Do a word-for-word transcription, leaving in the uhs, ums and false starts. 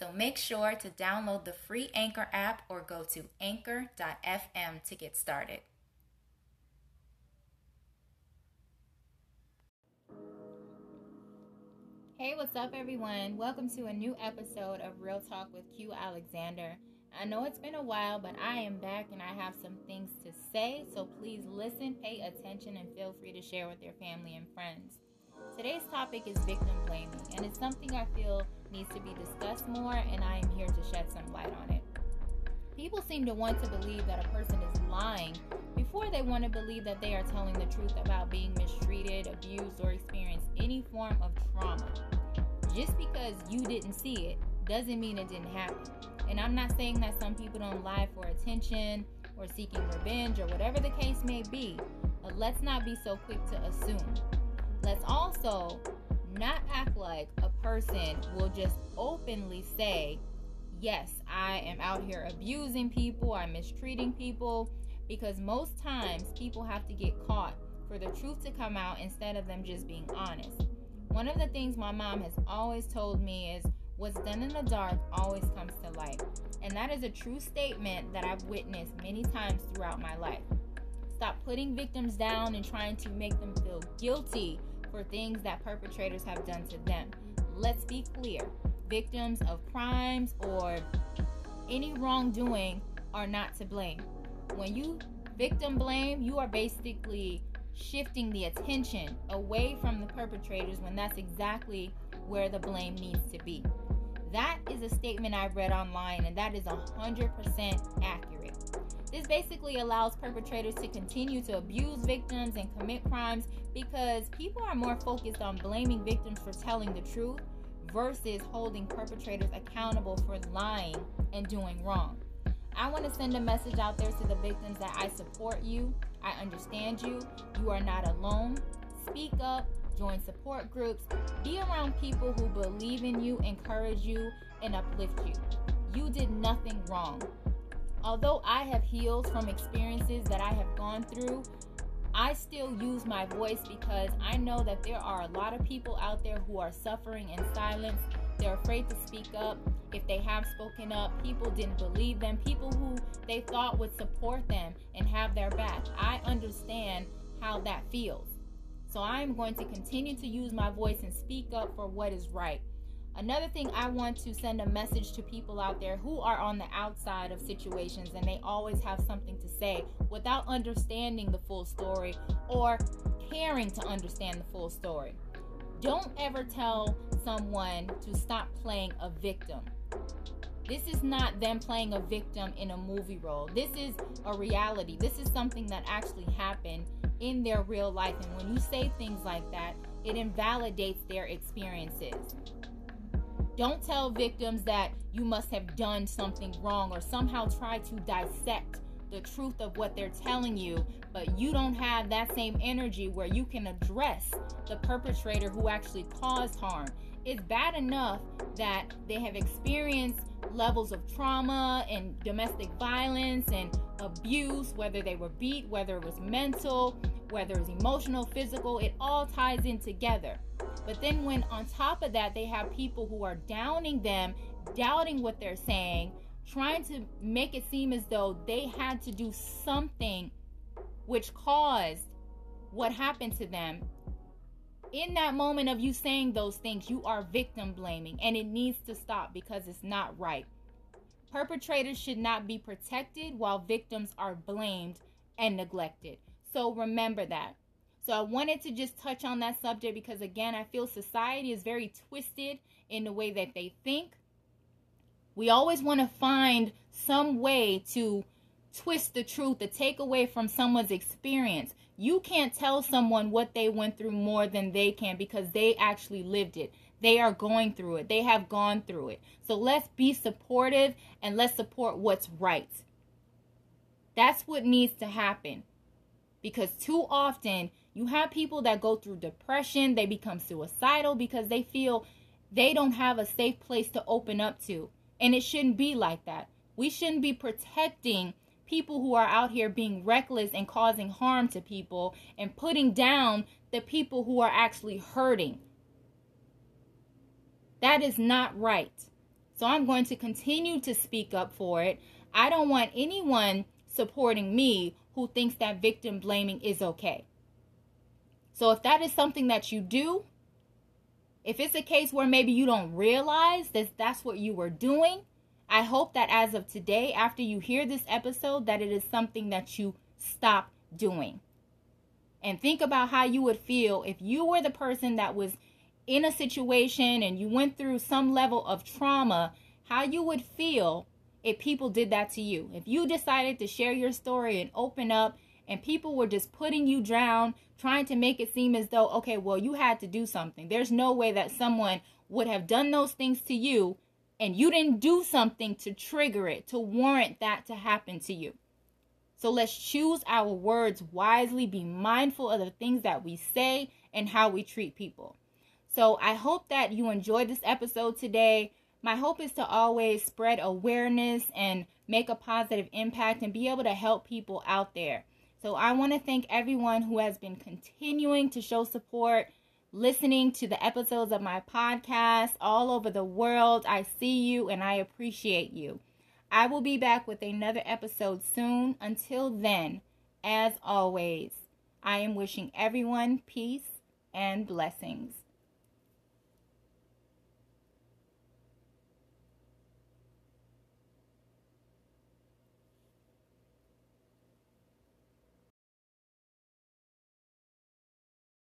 So make sure to download the free Anchor app or go to anchor dot f m to get started. Hey, what's up everyone? Welcome to a new episode of Real Talk with Q Alexander. I know it's been a while, but I am back and I have some things to say, so please listen, pay attention, and feel free to share with your family and friends. Today's topic is victim blaming, and it's something I feel needs to be discussed more, and I am here to shed some light on it. People seem to want to believe that a person is lying before they want to believe that they are telling the truth about being mistreated, abused, or experienced any form of trauma. Just because you didn't see it doesn't mean it didn't happen. And I'm not saying that some people don't lie for attention or seeking revenge or whatever the case may be, but let's not be so quick to assume. Let's also not act like a person will just openly say, yes, I am out here abusing people, I'm mistreating people, because most times people have to get caught for the truth to come out instead of them just being honest. One of the things my mom has always told me is, what's done in the dark always comes to light. And that is a true statement that I've witnessed many times throughout my life. Stop putting victims down and trying to make them feel guilty for things that perpetrators have done to them. Let's be clear. Victims of crimes or any wrongdoing are not to blame. When you victim blame, you are basically shifting the attention away from the perpetrators when that's exactly where the blame needs to be. That is a statement I've read online, and that is one hundred percent accurate. This basically allows perpetrators to continue to abuse victims and commit crimes because people are more focused on blaming victims for telling the truth versus holding perpetrators accountable for lying and doing wrong. I want to send a message out there to the victims that I support you, I understand you, you are not alone. Speak up, join support groups, be around people who believe in you, encourage you, and uplift you. You did nothing wrong. Although I have healed from experiences that I have gone through, I still use my voice because I know that there are a lot of people out there who are suffering in silence. They're afraid to speak up. If they have spoken up, people didn't believe them. People who they thought would support them and have their back. I understand how that feels. So I'm going to continue to use my voice and speak up for what is right. Another thing, I want to send a message to people out there who are on the outside of situations and they always have something to say without understanding the full story or caring to understand the full story. Don't ever tell someone to stop playing a victim. This is not them playing a victim in a movie role. This is a reality. This is something that actually happened in their real life. And when you say things like that, it invalidates their experiences. Don't tell victims that you must have done something wrong or somehow try to dissect the truth of what they're telling you, but you don't have that same energy where you can address the perpetrator who actually caused harm. It's bad enough that they have experienced levels of trauma and domestic violence and abuse, whether they were beat, whether it was mental, whether it was emotional, physical, it all ties in together. But then when on top of that, they have people who are downing them, doubting what they're saying, trying to make it seem as though they had to do something which caused what happened to them. In that moment of you saying those things, you are victim blaming, and it needs to stop because it's not right. Perpetrators should not be protected while victims are blamed and neglected. So remember that. So I wanted to just touch on that subject because, again, I feel society is very twisted in the way that they think. We always want to find some way to twist the truth, to take away from someone's experience. You can't tell someone what they went through more than they can because they actually lived it. They are going through it. They have gone through it. So let's be supportive and let's support what's right. That's what needs to happen. Because too often, you have people that go through depression. They become suicidal because they feel they don't have a safe place to open up to. And it shouldn't be like that. We shouldn't be protecting people who are out here being reckless and causing harm to people and putting down the people who are actually hurting. That is not right. So I'm going to continue to speak up for it. I don't want anyone supporting me who thinks that victim blaming is okay. So if that is something that you do, if it's a case where maybe you don't realize that that's what you were doing, I hope that as of today, after you hear this episode, that it is something that you stop doing. And think about how you would feel if you were the person that was in a situation and you went through some level of trauma, how you would feel if people did that to you. If you decided to share your story and open up and people were just putting you down, trying to make it seem as though, okay, well, you had to do something. There's no way that someone would have done those things to you and you didn't do something to trigger it, to warrant that to happen to you. So let's choose our words wisely, be mindful of the things that we say and how we treat people. So I hope that you enjoyed this episode today. My hope is to always spread awareness and make a positive impact and be able to help people out there. So I want to thank everyone who has been continuing to show support, listening to the episodes of my podcast all over the world. I see you and I appreciate you. I will be back with another episode soon. Until then, as always, I am wishing everyone peace and blessings.